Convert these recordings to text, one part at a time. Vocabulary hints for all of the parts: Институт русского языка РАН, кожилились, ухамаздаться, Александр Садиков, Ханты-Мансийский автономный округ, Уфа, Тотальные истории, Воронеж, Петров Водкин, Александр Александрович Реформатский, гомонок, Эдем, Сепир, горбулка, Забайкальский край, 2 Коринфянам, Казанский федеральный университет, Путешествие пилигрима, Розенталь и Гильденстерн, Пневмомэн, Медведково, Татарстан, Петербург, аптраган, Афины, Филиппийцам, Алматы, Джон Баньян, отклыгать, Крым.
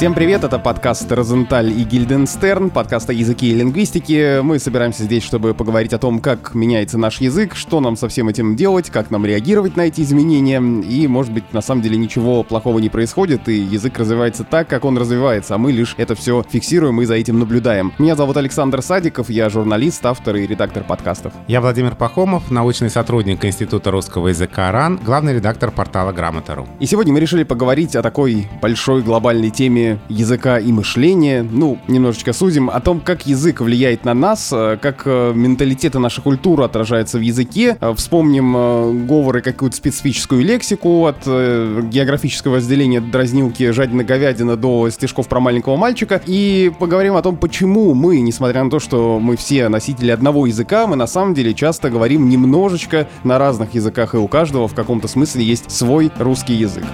Всем привет, это подкаст «Розенталь и Гильденстерн», подкаст о языке и лингвистике. Мы собираемся здесь, чтобы поговорить о том, как меняется наш язык, что нам со всем этим делать, как нам реагировать на эти изменения. И, может быть, на самом деле ничего плохого не происходит, и язык развивается так, как он развивается, а мы лишь это все фиксируем и за этим наблюдаем. Меня зовут Александр Садиков, я журналист, автор и редактор подкастов. Я Владимир Пахомов, научный сотрудник Института русского языка РАН, главный редактор портала Грамота.ру. И сегодня мы решили поговорить о такой большой глобальной теме языка и мышления, немножечко сузим, о том, как язык влияет на нас, как менталитет и наша культура отражаются в языке. Вспомним говоры, какую-то специфическую лексику, от географического разделения дразнилки жадина-говядина до стишков про маленького мальчика, и поговорим о том, почему мы, несмотря на то, что мы все носители одного языка, мы на самом деле часто говорим немножечко на разных языках, и у каждого в каком-то смысле есть свой русский язык.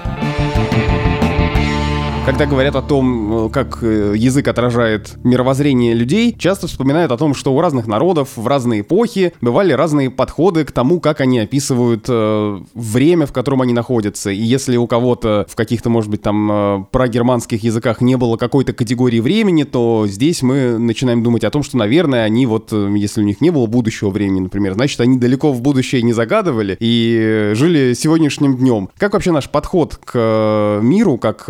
Когда говорят о том, как язык отражает мировоззрение людей, часто вспоминают о том, что у разных народов в разные эпохи бывали разные подходы к тому, как они описывают время, в котором они находятся. И если у кого-то в каких-то, может быть, там прогерманских языках не было какой-то категории времени, то здесь мы начинаем думать о том, что, наверное, они вот, если у них не было будущего времени, например, значит, они далеко в будущее не загадывали и жили сегодняшним днем. Как вообще наш подход к миру, как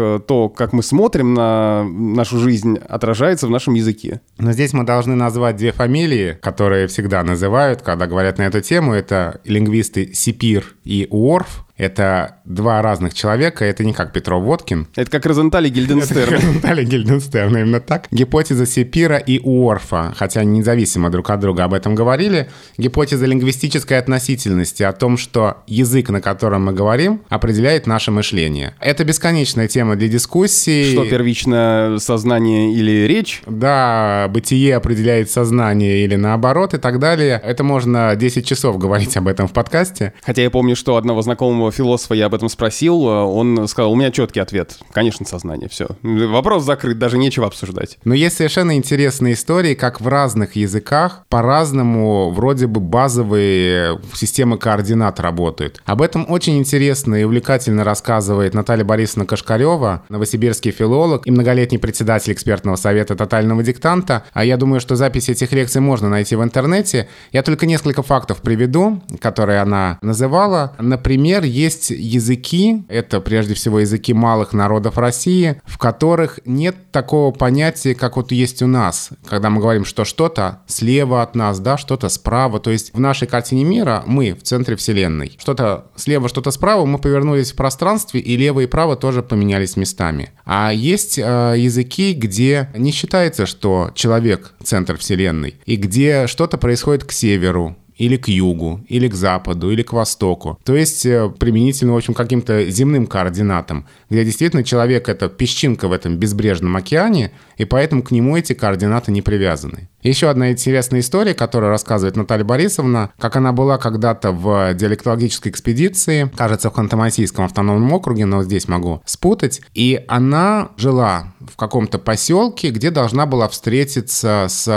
мы смотрим на нашу жизнь, отражается в нашем языке. Но здесь мы должны назвать две фамилии, которые всегда называют, когда говорят на эту тему. Это лингвисты Сепир и Уорф. Это два разных человека, это не как Петров Водкин. Это как Розенталь и Гильденстерн. Именно так. Гипотеза Сепира и Уорфа, хотя они независимо друг от друга об этом говорили. Гипотеза лингвистической относительности, о том, что язык, на котором мы говорим, определяет наше мышление. Это бесконечная тема для дискуссий. Что первично, сознание или речь? Да, бытие определяет сознание или наоборот и так далее. Это можно 10 часов говорить об этом в подкасте. Хотя я помню, что одного знакомого философа я об этом спросил, он сказал, у меня четкий ответ. Конечно, сознание, все. Вопрос закрыт, даже нечего обсуждать. Но есть совершенно интересные истории, как в разных языках по-разному вроде бы базовые системы координат работают. Об этом очень интересно и увлекательно рассказывает Наталья Борисовна Кашкарева, новосибирский филолог и многолетний председатель экспертного совета тотального диктанта. А я думаю, что записи этих лекций можно найти в интернете. Я только несколько фактов приведу, которые она называла. Например, есть языки, это прежде всего языки малых народов России, в которых нет такого понятия, как вот есть у нас, когда мы говорим, что что-то слева от нас, да, что-то справа. То есть в нашей картине мира мы в центре вселенной. Что-то слева, что-то справа, мы повернулись в пространстве, и лево и право тоже поменялись местами. А есть языки, где не считается, что человек — центр вселенной, и где что-то происходит к северу, или к югу, или к западу, или к востоку. То есть применительно, в общем, к каким-то земным координатам, где действительно человек — это песчинка в этом безбрежном океане, и поэтому к нему эти координаты не привязаны. Еще одна интересная история, которую рассказывает Наталья Борисовна, как она была когда-то в диалектологической экспедиции, кажется, в Ханты-Мансийском автономном округе, но здесь могу спутать, и она жила в каком-то поселке, где должна была встретиться с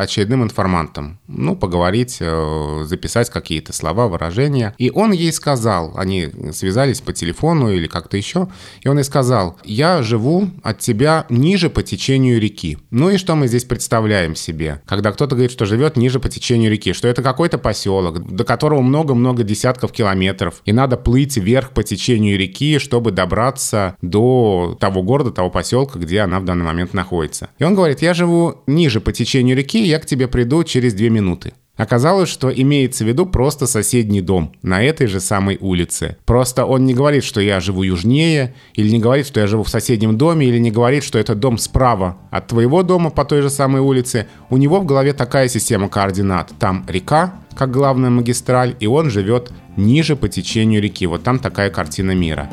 очередным информантом. Поговорить, записать какие-то слова, выражения. И он ей сказал, они связались по телефону или как-то еще, и он ей сказал, я живу от тебя ниже по течению реки. И что мы здесь представляем себе? Когда кто-то говорит, что живет ниже по течению реки, что это какой-то поселок, до которого много-много десятков километров, и надо плыть вверх по течению реки, чтобы добраться до того города, того поселка, где она в данный момент находится. И он говорит, я живу ниже по течению реки, я к тебе приду через 2 минуты. Оказалось, что имеется в виду просто соседний дом на этой же самой улице. Просто он не говорит, что я живу южнее, или не говорит, что я живу в соседнем доме, или не говорит, что это дом справа от твоего дома по той же самой улице. У него в голове такая система координат. Там река, как главная магистраль, и он живет ниже по течению реки. Вот там такая картина мира.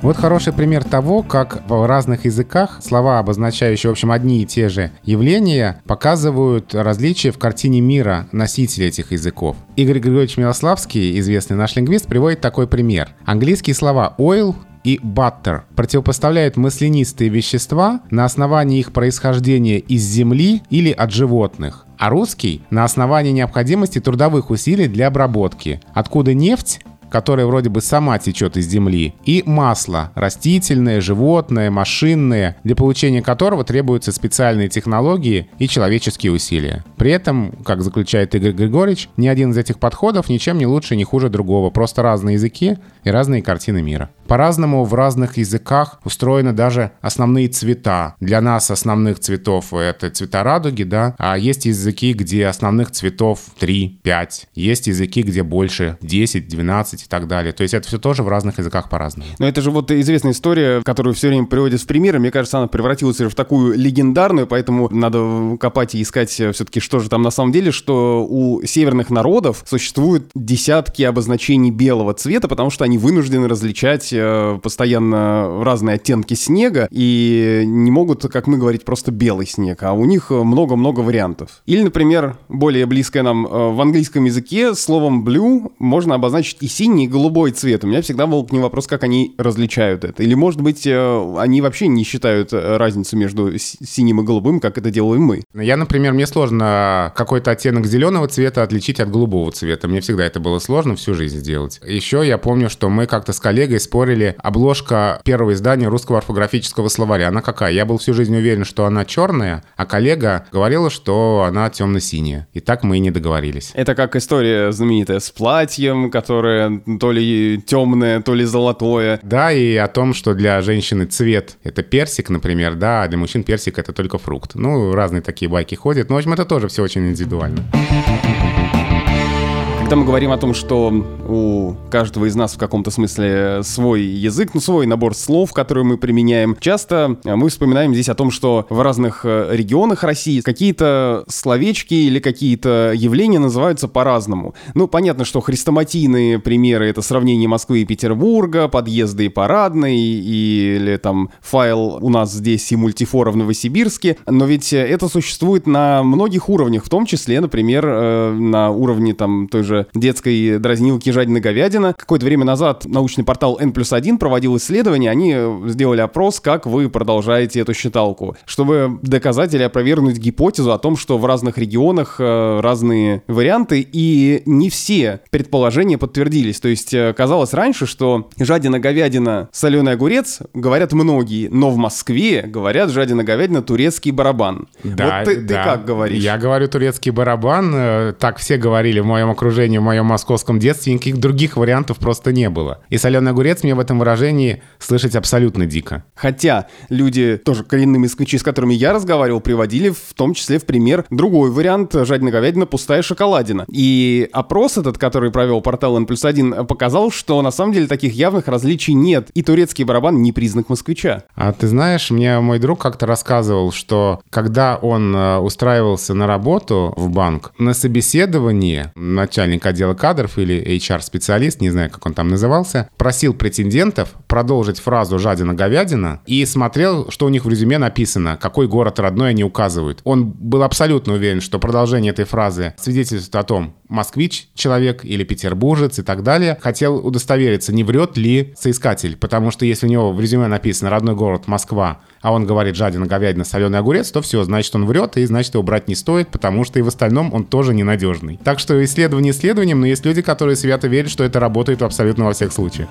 Вот хороший пример того, как в разных языках слова, обозначающие, в общем, одни и те же явления, показывают различия в картине мира носителей этих языков. Игорь Григорьевич Милославский, известный наш лингвист, приводит такой пример. Английские слова «oil» и «butter» противопоставляют маслянистые вещества на основании их происхождения из земли или от животных, а русский — на основании необходимости трудовых усилий для обработки, откуда нефть которая вроде бы сама течет из земли, и масло, растительное, животное, машинное, для получения которого требуются специальные технологии и человеческие усилия. При этом, как заключает Игорь Григорьевич, ни один из этих подходов ничем не лучше, не хуже другого, просто разные языки и разные картины мира. По-разному в разных языках устроены даже основные цвета. Для нас основных цветов — это цвета радуги, да, а есть языки, где основных цветов 3, 5, есть языки, где больше 10, 12 и так далее. То есть это все тоже в разных языках по-разному. Но это же вот известная история, которую все время приводят в пример. Мне кажется, она превратилась в такую легендарную, поэтому надо копать и искать все-таки, что же там на самом деле, что у северных народов существуют десятки обозначений белого цвета, потому что они вынуждены различать постоянно разные оттенки снега и не могут, как мы говорить, просто белый снег, а у них много-много вариантов. Или, например, более близкое нам в английском языке словом blue можно обозначить и синий, и голубой цвет. У меня всегда был к ним вопрос, как они различают это. Или, может быть, они вообще не считают разницу между синим и голубым, как это делаем мы. Я, например, мне сложно какой-то оттенок зеленого цвета отличить от голубого цвета. Мне всегда это было сложно всю жизнь сделать. Еще я помню, что мы как-то с коллегой спорили, обложка первого издания русского орфографического словаря, она какая? Я был всю жизнь уверен, что она черная, а коллега говорила, что она темно-синяя. И так мы и не договорились. Это как история знаменитая с платьем, которое то ли темное, то ли золотое. Да, и о том, что для женщины цвет — это персик, например, да, а для мужчин персик — это только фрукт. Ну, разные такие байки ходят. Но, в общем, это тоже все очень индивидуально. Когда мы говорим о том, что у каждого из нас в каком-то смысле свой язык, ну, свой набор слов, которые мы применяем, часто мы вспоминаем здесь о том, что в разных регионах России какие-то словечки или какие-то явления называются по-разному. Ну, понятно, что хрестоматийные примеры — это сравнение Москвы и Петербурга, подъезды и парадные, или там файл у нас здесь и мультифора в Новосибирске, но ведь это существует на многих уровнях, в том числе, например, на уровне там той же детской дразнилки жадина-говядина. Какое-то время назад научный портал Н плюс один проводил исследование, они сделали опрос, как вы продолжаете эту считалку, чтобы доказать или опровергнуть гипотезу о том, что в разных регионах разные варианты, и не все предположения подтвердились. То есть казалось раньше, что жадина-говядина, соленый огурец говорят многие, но в Москве говорят жадина-говядина, турецкий барабан. Да, вот ты как говоришь? Я говорю турецкий барабан, так все говорили в моем окружении, в моем московском детстве, никаких других вариантов просто не было. И соленый огурец мне в этом выражении слышать абсолютно дико. Хотя люди, тоже коренные москвичи, с которыми я разговаривал, приводили в том числе в пример другой вариант: жадина-говядина, пустая шоколадина. И опрос этот, который провел портал Н плюс один, показал, что на самом деле таких явных различий нет. И турецкий барабан не признак москвича. А ты знаешь, мне мой друг как-то рассказывал, что когда он устраивался на работу в банк, на собеседовании начальник отдела кадров или HR-специалист, не знаю, как он там назывался, просил претендентов продолжить фразу «жадина-говядина» и смотрел, что у них в резюме написано, какой город родной они указывают. Он был абсолютно уверен, что продолжение этой фразы свидетельствует о том, москвич человек или петербуржец и так далее. Хотел удостовериться, не врет ли соискатель, потому что если у него в резюме написано «родной город Москва», а он говорит «жадина-говядина, соленый огурец», то все, значит, он врет, и значит, его брать не стоит, потому что и в остальном он тоже ненадежный. Так что исследование исследованием, но есть люди, которые свято верят, что это работает абсолютно во всех случаях.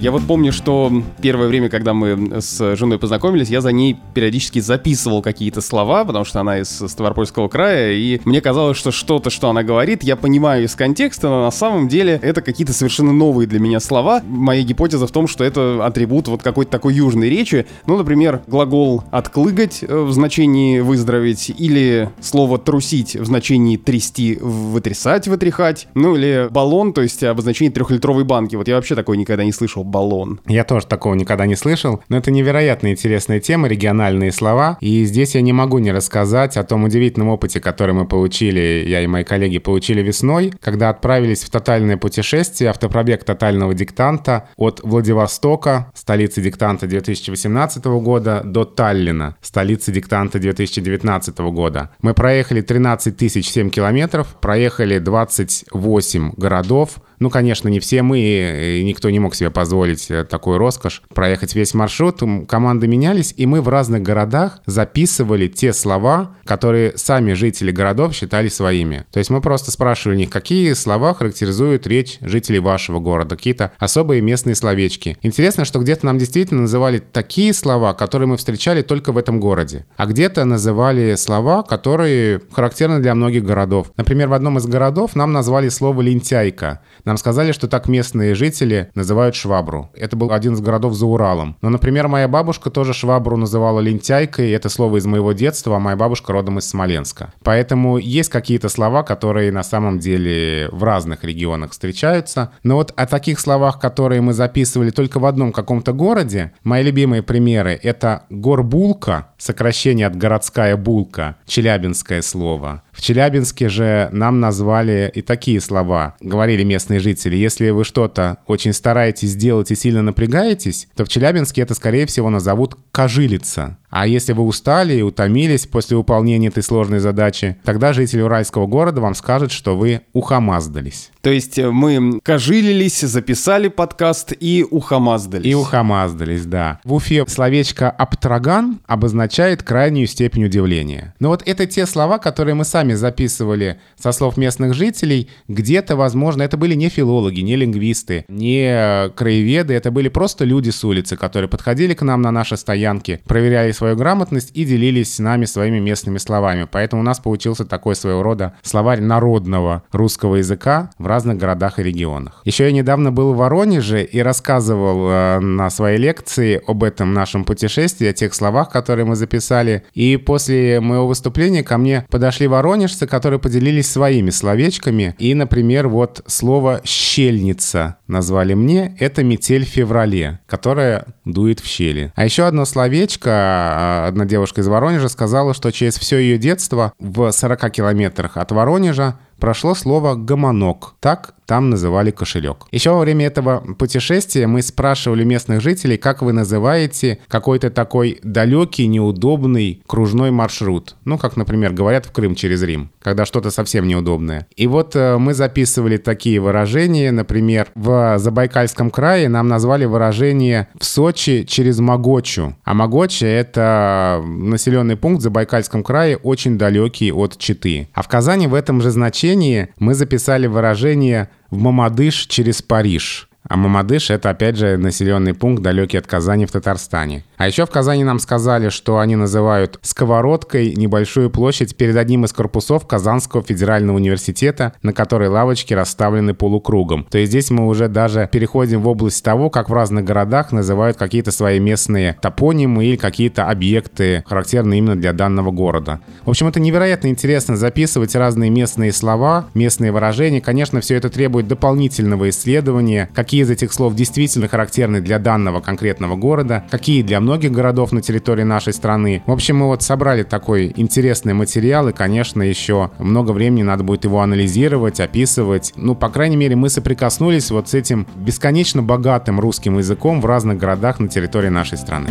Я вот помню, что первое время, когда мы с женой познакомились, я за ней периодически записывал какие-то слова, потому что она из Ставропольского края, и мне казалось, что что-то, что она говорит, я понимаю из контекста, но на самом деле это какие-то совершенно новые для меня слова. Моя гипотеза в том, что это атрибут вот какой-то такой южной речи. Ну, например, глагол «отклыгать» в значении «выздороветь» или слово «трусить» в значении «трясти», «вытрясать», «вытряхать». Ну, или «баллон», то есть обозначение трехлитровой банки. Вот я вообще такое никогда не слышал. Баллон. Я тоже такого никогда не слышал, но это невероятно интересная тема, региональные слова, и здесь я не могу не рассказать о том удивительном опыте, который мы получили, я и мои коллеги получили весной, когда отправились в тотальное путешествие, автопробег тотального диктанта от Владивостока, столицы диктанта 2018 года, до Таллина, столицы диктанта 2019 года. Мы проехали 13 007 километров, проехали 28 городов. Ну, конечно, не все мы, и никто не мог себе позволить такую роскошь проехать весь маршрут. Команды менялись, и мы в разных городах записывали те слова, которые сами жители городов считали своими. То есть мы просто спрашивали у них, какие слова характеризуют речь жителей вашего города, какие-то особые местные словечки. Интересно, что где-то нам действительно называли такие слова, которые мы встречали только в этом городе, а где-то называли слова, которые характерны для многих городов. Например, в одном из городов нам назвали слово «лентяйка». Нам сказали, что так местные жители называют швабру. Это был один из городов за Уралом. Но, например, моя бабушка тоже швабру называла лентяйкой. Это слово из моего детства, а моя бабушка родом из Смоленска. Поэтому есть какие-то слова, которые на самом деле в разных регионах встречаются. Но вот о таких словах, которые мы записывали только в одном каком-то городе, мои любимые примеры — это горбулка, сокращение от городская булка, челябинское слово. В Челябинске же нам назвали и такие слова, говорили местные жители. Если вы что-то очень стараетесь сделать и сильно напрягаетесь, то в Челябинске это, скорее всего, назовут «кожилица». А если вы устали и утомились после выполнения этой сложной задачи, тогда жители уральского города вам скажут, что вы ухамаздались. То есть мы кожилились, записали подкаст и ухамаздались. И ухамаздались, да. В Уфе словечко «аптраган» обозначает крайнюю степень удивления. Но вот это те слова, которые мы сами записывали со слов местных жителей. Где-то, возможно, это были не филологи, не лингвисты, не краеведы. Это были просто люди с улицы, которые подходили к нам на наши стоянки, проверяли свою грамотность и делились с нами своими местными словами. Поэтому у нас получился такой своего рода словарь народного русского языка в разных городах и регионах. Еще я недавно был в Воронеже и рассказывал на своей лекции об этом нашем путешествии, о тех словах, которые мы записали. И после моего выступления ко мне подошли воронежцы, которые поделились своими словечками. И, например, вот слово «щельница» назвали мне. Это метель в феврале, которая дует в щели. А еще одно словечко, одна девушка из Воронежа сказала, что через все ее детство в 40 километрах от Воронежа прошло слово «гомонок». Так там называли кошелек. Еще во время этого путешествия мы спрашивали местных жителей, как вы называете какой-то такой далекий, неудобный кружной маршрут. Ну, как, например, говорят в Крым через Рим, когда что-то совсем неудобное. И вот мы записывали такие выражения. Например, в Забайкальском крае нам назвали выражение «в Сочи через Могочу». А Могоча — это населенный пункт в Забайкальском крае, очень далекий от Читы. А в Казани в этом же значении мы записали выражение «в Мамадыш через Париж». А Мамадыш — это, опять же, населенный пункт, далекий от Казани, в Татарстане. А еще в Казани нам сказали, что они называют сковородкой небольшую площадь перед одним из корпусов Казанского федерального университета, на которой лавочки расставлены полукругом. То есть здесь мы уже даже переходим в область того, как в разных городах называют какие-то свои местные топонимы или какие-то объекты, характерные именно для данного города. В общем, это невероятно интересно записывать разные местные слова, местные выражения. Конечно, все это требует дополнительного исследования, какие из этих слов действительно характерны для данного конкретного города, какие для многих городов на территории нашей страны. В общем, мы вот собрали такой интересный материал, и, конечно, еще много времени надо будет его анализировать, описывать. Ну, по крайней мере, мы соприкоснулись вот с этим бесконечно богатым русским языком в разных городах на территории нашей страны.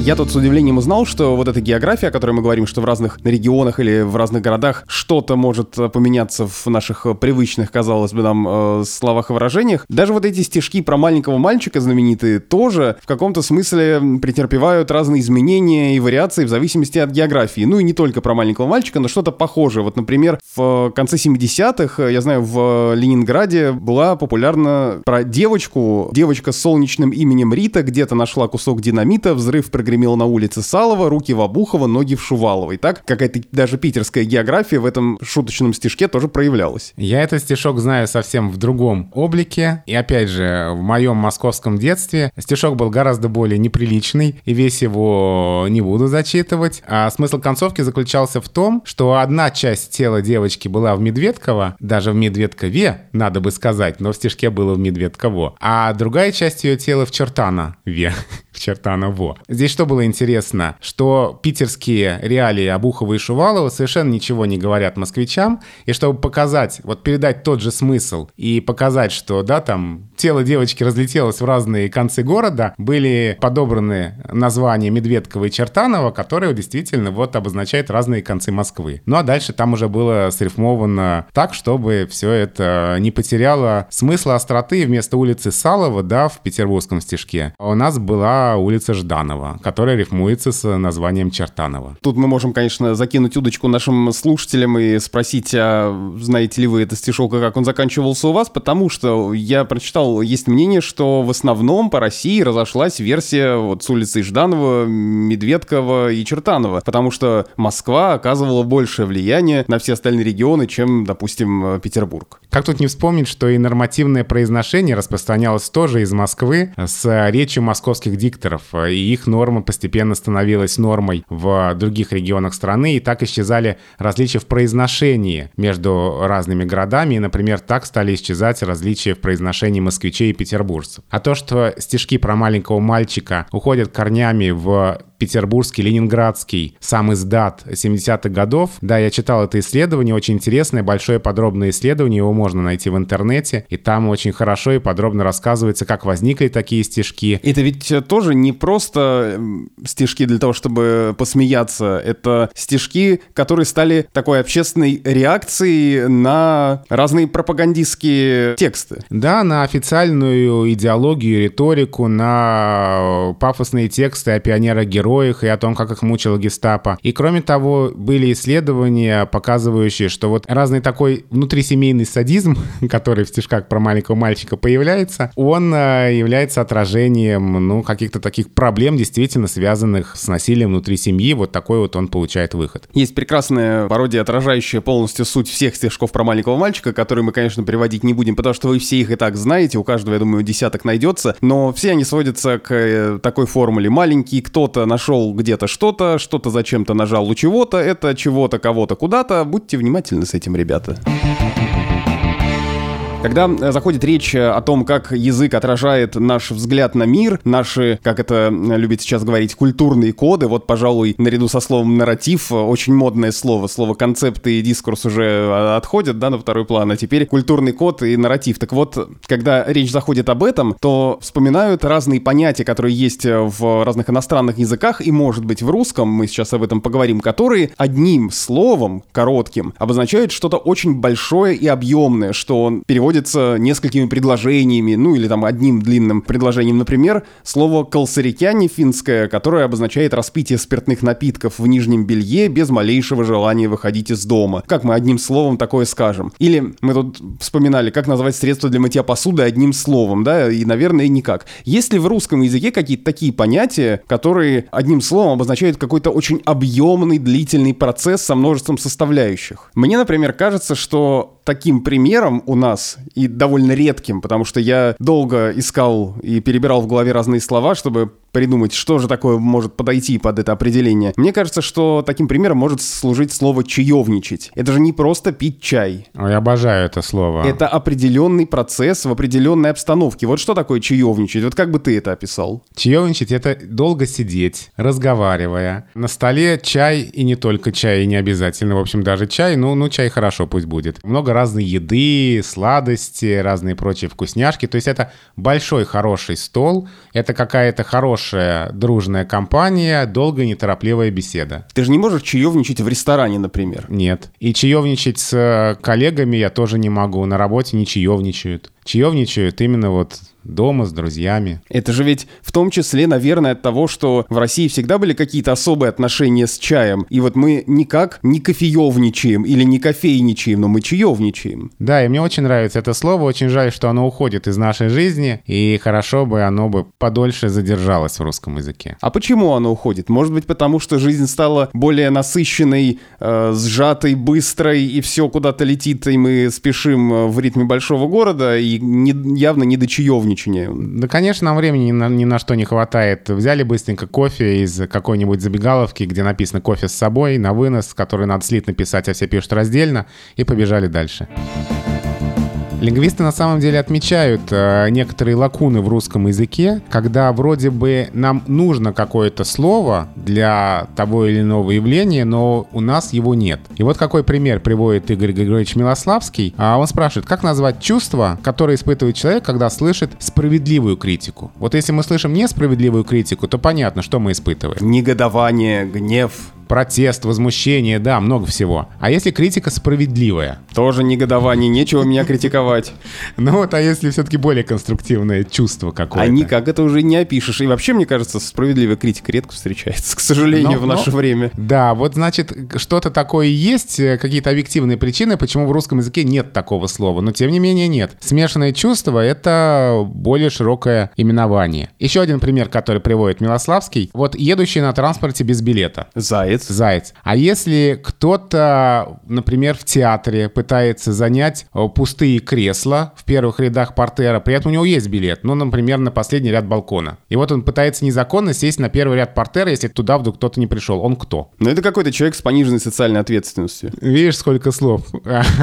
Я тут с удивлением узнал, что вот эта география, о которой мы говорим, что в разных регионах или в разных городах что-то может поменяться в наших привычных, казалось бы, нам словах и выражениях. Даже вот эти стишки про маленького мальчика знаменитые тоже в каком-то смысле претерпевают разные изменения и вариации в зависимости от географии. Ну и не только про маленького мальчика, но что-то похожее. Вот, например, в конце 70-х, я знаю, в Ленинграде была популярна про девочку. Девочка с солнечным именем Рита где-то нашла кусок динамита, взрыв прогремел на улице Салова, руки в Обухова, ноги в Шувалова. И так какая-то даже питерская география в этом шуточном стишке тоже проявлялась. Я этот стишок знаю совсем в другом облике. И опять же, в моем московском детстве стишок был гораздо более неприличный, и весь его не буду зачитывать. А смысл концовки заключался в том, что одна часть тела девочки была в Медведково, даже в Медведкове, надо бы сказать, но в стишке было в Медведково, а другая часть ее тела в Чертанове. Здесь что что было интересно, что питерские реалии Обухова и Шувалова совершенно ничего не говорят москвичам, и чтобы показать, вот передать тот же смысл и показать, что, да, там тело девочки разлетелось в разные концы города, были подобраны названия Медведкова и Чертанова, которые действительно вот обозначают разные концы Москвы. Ну а дальше там уже было срифмовано так, чтобы все это не потеряло смысла, остроты. Вместо улицы Салова, да, в петербургском стишке, у нас была улица Жданова, которая рифмуется с названием Чертанова. Тут мы можем, конечно, закинуть удочку нашим слушателям и спросить, а знаете ли вы этот стишок, как он заканчивался у вас, потому что я прочитал, есть мнение, что в основном по России разошлась версия вот с улицей Жданова, Медведкова и Чертанова, потому что Москва оказывала большее влияние на все остальные регионы, чем, допустим, Петербург. Как тут не вспомнить, что и нормативное произношение распространялось тоже из Москвы с речью московских дикторов, и их норма постепенно становилась нормой в других регионах страны, и так исчезали различия в произношении между разными городами, и, например, так стали исчезать различия в произношении москвичей и петербуржцев. А то, что стишки про маленького мальчика уходят корнями в петербургский, ленинградский, сам издат 70-х годов. Да, я читал это исследование, очень интересное, большое подробное исследование, его можно найти в интернете, и там очень хорошо и подробно рассказывается, как возникли такие стишки. Это ведь тоже не просто стишки для того, чтобы посмеяться, это стишки, которые стали такой общественной реакцией на разные пропагандистские тексты. Да, на официальную идеологию, риторику, на пафосные тексты о пионерах-героях, и о том, как их мучило гестапо. И кроме того, были исследования, показывающие, что вот разный такой внутрисемейный садизм, который в стишках про маленького мальчика появляется, он является отражением, ну, каких-то таких проблем, действительно связанных с насилием внутри семьи. Вот такой вот он получает выход. Есть прекрасная пародия, отражающая полностью суть всех стишков про маленького мальчика, которые мы, конечно, переводить не будем, потому что вы все их и так знаете, у каждого, я думаю, десяток найдется, но все они сводятся к такой формуле. Маленький кто-то нашел где-то что-то, что-то зачем-то нажал у чего-то, это чего-то, кого-то, куда-то. Будьте внимательны с этим, ребята. Когда заходит речь о том, как язык отражает наш взгляд на мир, наши, как это любит сейчас говорить, культурные коды, вот, пожалуй, наряду со словом «нарратив», очень модное слово «концепты» и «дискурс» уже отходят, да, на второй план, а теперь культурный код и нарратив. Так вот, когда речь заходит об этом, то вспоминают разные понятия, которые есть в разных иностранных языках и, может быть, в русском, мы сейчас об этом поговорим, которые одним словом, коротким, обозначают что-то очень большое и объемное, что он переводит несколькими предложениями, ну или там одним длинным предложением. Например, слово «колсарикяне» финское, которое обозначает распитие спиртных напитков в нижнем белье без малейшего желания выходить из дома. Как мы одним словом такое скажем? Или мы тут вспоминали, как назвать средство для мытья посуды одним словом, да, и, наверное, никак. Есть ли в русском языке какие-то такие понятия, которые одним словом обозначают какой-то очень объемный, длительный процесс со множеством составляющих? Мне, например, кажется, что таким примером у нас, и довольно редким, потому что я долго искал и перебирал в голове разные слова, чтобы придумать, что же такое может подойти под это определение. Мне кажется, что таким примером может служить слово «чаевничать». Это же не просто пить чай. Я обожаю это слово. Это определенный процесс в определенной обстановке. Вот что такое чаевничать? Вот как бы ты это описал? Чаевничать — это долго сидеть, разговаривая. На столе чай, и не только чай, и не обязательно, в общем, даже чай. Ну чай хорошо, пусть будет. Много разной еды, сладости, разные прочие вкусняшки. То есть это большой хороший стол, это какая-то хорошая дружная компания, долгая неторопливая беседа. Ты же не можешь чаевничать в ресторане, например? Нет. И чаевничать с коллегами я тоже не могу. На работе не чаевничают. Чаевничают именно вот дома с друзьями. Это же ведь в том числе, наверное, от того, что в России всегда были какие-то особые отношения с чаем. И вот мы никак не кофеевничаем или не кофейничаем, но мы чаевничаем. Да, и мне очень нравится это слово. Очень жаль, что оно уходит из нашей жизни. И хорошо бы оно бы подольше задержалось в русском языке. А почему оно уходит? Может быть, потому что жизнь стала более насыщенной, сжатой, быстрой, и все куда-то летит, и мы спешим в ритме большого города, и явно не до чаевничаем. Да, конечно, нам времени ни на что не хватает. Взяли быстренько кофе из какой-нибудь забегаловки, где написано «кофе с собой», на вынос, который надо слитно писать, а все пишут раздельно, и побежали дальше. Лингвисты на самом деле отмечают некоторые лакуны в русском языке, когда вроде бы нам нужно какое-то слово для того или иного явления, но у нас его нет. И вот какой пример приводит Игорь Григорьевич Милославский. Он спрашивает, как назвать чувство, которое испытывает человек, когда слышит справедливую критику? Вот если мы слышим несправедливую критику, то понятно, что мы испытываем. Негодование, гнев. Протест, возмущение, да, много всего. А если критика справедливая? Тоже негодование, нечего меня критиковать. Ну вот, а если все-таки более конструктивное чувство какое-то? А никак это уже не опишешь. И вообще, мне кажется, справедливая критика редко встречается, к сожалению, в наше время. Да, вот значит, что-то такое есть, какие-то объективные причины, почему в русском языке нет такого слова. Но тем не менее нет. Смешанное чувство — это более широкое именование. Еще один пример, который приводит Милославский. Вот едущий на транспорте без билета. Заяц. А если кто-то, например, в театре пытается занять пустые кресла в первых рядах портера, при этом у него есть билет, ну, например, на последний ряд балкона. И вот он пытается незаконно сесть на первый ряд портера, если туда вдруг кто-то не пришел. Он кто? Ну, это какой-то человек с пониженной социальной ответственностью. Видишь, сколько слов?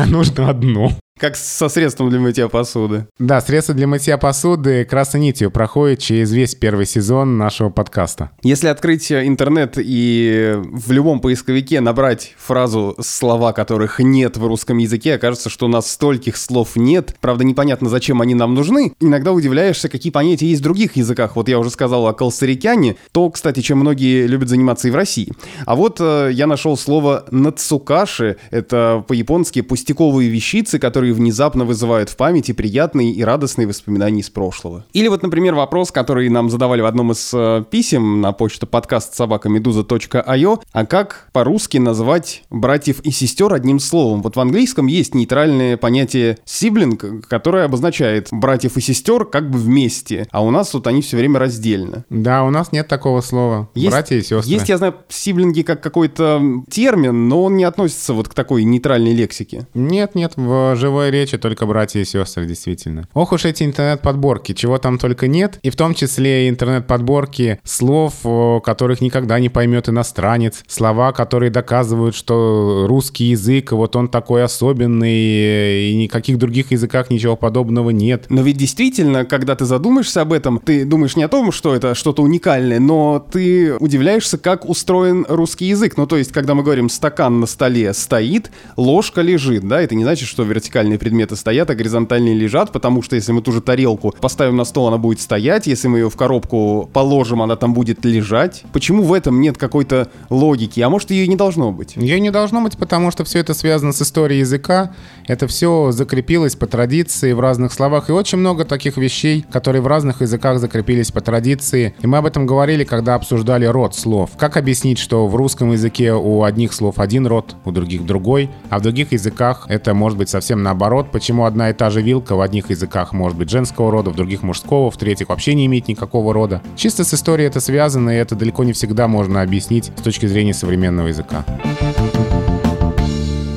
Нужно одно. Как со средством для мытья посуды. Да, средство для мытья посуды красной нитью проходит через весь первый сезон нашего подкаста. Если открыть интернет и в любом поисковике набрать фразу «слова, которых нет в русском языке», окажется, что у нас стольких слов нет. Правда, непонятно, зачем они нам нужны. Иногда удивляешься, какие понятия есть в других языках. Вот я уже сказал о колсарикяне, то, кстати, чем многие любят заниматься и в России. А вот я нашел слово «нацукаши». Это по-японски пустяковые вещицы, которые внезапно вызывают в памяти приятные и радостные воспоминания из прошлого. Или вот, например, вопрос, который нам задавали в одном из писем на почту podcast@meduza.io. А как по-русски назвать братьев и сестер одним словом? Вот в английском есть нейтральное понятие «сиблинг», которое обозначает братьев и сестер как бы вместе, а у нас тут они все время раздельно. Да, у нас нет такого слова. Братья и сестры. Есть, я знаю, сиблинги как какой-то термин, но он не относится вот к такой нейтральной лексике. Нет, в живой речи только братья и сестры, действительно. Ох уж эти интернет-подборки, чего там только нет. И в том числе интернет-подборки слов, которых никогда не поймет иностранец. Слова, которые доказывают, что русский язык, вот он такой особенный, и никаких других языках ничего подобного нет. Но ведь действительно, когда ты задумаешься об этом, ты думаешь не о том, что это что-то уникальное, но ты удивляешься, как устроен русский язык. Ну, то есть, когда мы говорим «стакан на столе стоит», «ложка лежит», да, это не значит, что вертикальные предметы стоят, а горизонтальные лежат, потому что если мы ту же тарелку поставим на стол, она будет стоять, если мы ее в коробку положим, она там будет лежать. Почему в этом нет какой-то логики? А может, ее и не должно быть? Ее не должно быть, потому что все это связано с историей языка, это все закрепилось по традиции в разных словах, и очень много таких вещей, которые в разных языках закрепились по традиции, и мы об этом говорили, когда обсуждали род слов. Как объяснить, что в русском языке у одних слов один род, у других другой, а в других языках это может быть совсем наоборот, почему одна и та же вилка в одних языках может быть женского рода, в других мужского, в третьих вообще не имеет никакого рода. Чисто с историей это связано, и это далеко не всегда можно объяснить с точки зрения современного языка.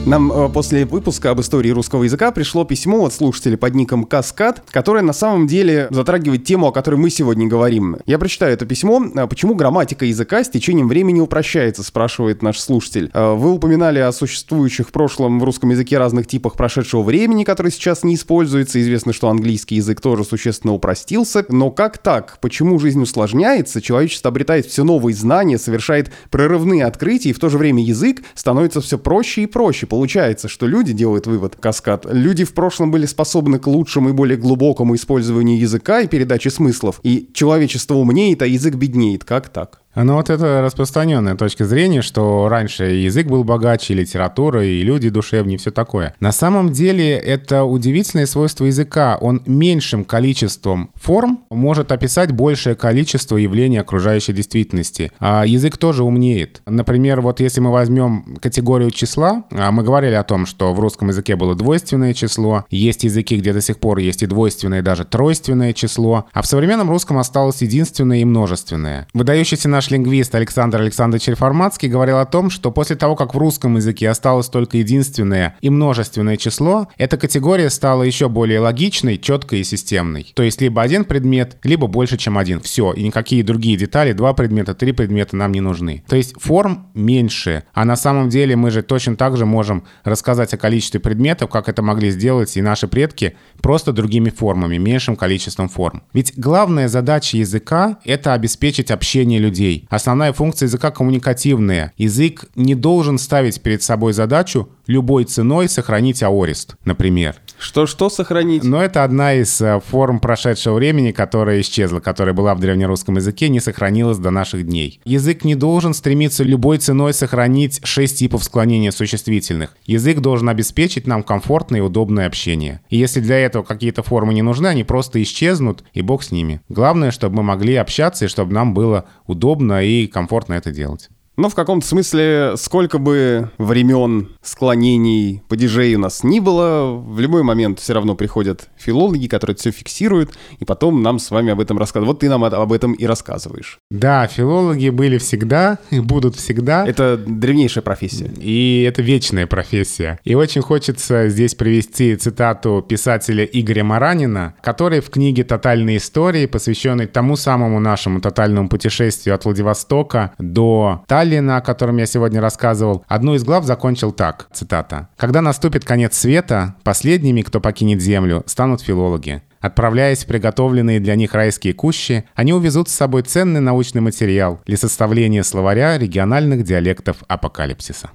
Нам после выпуска об истории русского языка пришло письмо от слушателя под ником «Каскад», которое на самом деле затрагивает тему, о которой мы сегодня говорим. Я прочитаю это письмо. «Почему грамматика языка с течением времени упрощается?» — спрашивает наш слушатель. Вы упоминали о существующих в прошлом в русском языке разных типах прошедшего времени, которые сейчас не используются. Известно, что английский язык тоже существенно упростился. Но как так? Почему жизнь усложняется? Человечество обретает все новые знания, совершает прорывные открытия, и в то же время язык становится все проще и проще. Получается, что люди, делают вывод «Каскад», люди в прошлом были способны к лучшему и более глубокому использованию языка и передаче смыслов, и человечество умнеет, а язык беднеет. Как так? Ну вот это распространенная точка зрения, что раньше язык был богаче, и литература, и люди душевнее, и все такое. На самом деле это удивительное свойство языка. Он меньшим количеством форм может описать большее количество явлений окружающей действительности. А язык тоже умнеет. Например, вот если мы возьмем категорию числа, мы говорили о том, что в русском языке было двойственное число, есть языки, где до сих пор есть и двойственное, и даже тройственное число, а в современном русском осталось единственное и множественное. Выдающийся наш наш лингвист Александр Александрович Реформатский говорил о том, что после того, как в русском языке осталось только единственное и множественное число, эта категория стала еще более логичной, четкой и системной. То есть либо один предмет, либо больше, чем один. Все, и никакие другие детали, 2 предмета, 3 предмета нам не нужны. То есть форм меньше, а на самом деле мы же точно так же можем рассказать о количестве предметов, как это могли сделать и наши предки, просто другими формами, меньшим количеством форм. Ведь главная задача языка — это обеспечить общение людей. Основная функция языка — коммуникативная. Язык не должен ставить перед собой задачу любой ценой сохранить аорист, например. Что сохранить? Но это одна из форм прошедшего времени, которая исчезла, которая была в древнерусском языке, не сохранилась до наших дней. Язык не должен стремиться любой ценой сохранить 6 типов склонения существительных. Язык должен обеспечить нам комфортное и удобное общение. И если для этого какие-то формы не нужны, они просто исчезнут, и бог с ними. Главное, чтобы мы могли общаться, и чтобы нам было удобно и комфортно это делать. Но в каком-то смысле, сколько бы времен, склонений, падежей у нас ни было, в любой момент все равно приходят филологи, которые все фиксируют, и потом нам с вами об этом рассказывают. Вот ты нам об этом и рассказываешь. Да, филологи были всегда и будут всегда. Это древнейшая профессия. И это вечная профессия. И очень хочется здесь привести цитату писателя Игоря Маранина, который в книге «Тотальные истории», посвященной тому самому нашему тотальному путешествию от Владивостока до Таллина, о котором я сегодня рассказывал, одну из глав закончил так, цитата. «Когда наступит конец света, последними, кто покинет землю, станут филологи. Отправляясь в приготовленные для них райские кущи, они увезут с собой ценный научный материал для составления словаря региональных диалектов апокалипсиса».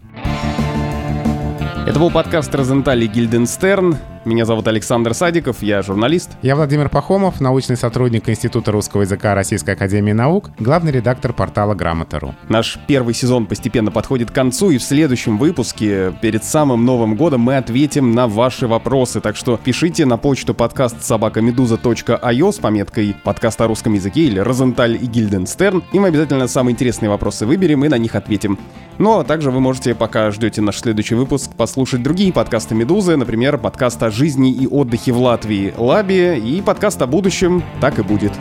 Это был подкаст «Розенталь и Гильденстерн». Меня зовут Александр Садиков, я журналист. Я Владимир Пахомов, научный сотрудник Института русского языка Российской академии наук, главный редактор портала Грамота.ру. Наш первый сезон постепенно подходит к концу, и в следующем выпуске, перед самым Новым годом, мы ответим на ваши вопросы. Так что пишите на почту подкаст@meduza.io с пометкой «Подкаст о русском языке» или «Розенталь и Гильденстерн», и мы обязательно самые интересные вопросы выберем и на них ответим. Ну а также вы можете, пока ждете наш следующий выпуск, послушать другие подкасты «Медузы», например, подкаст о жизни и отдыхе в Латвии «Лаби» и подкаст о будущем «Так и будет».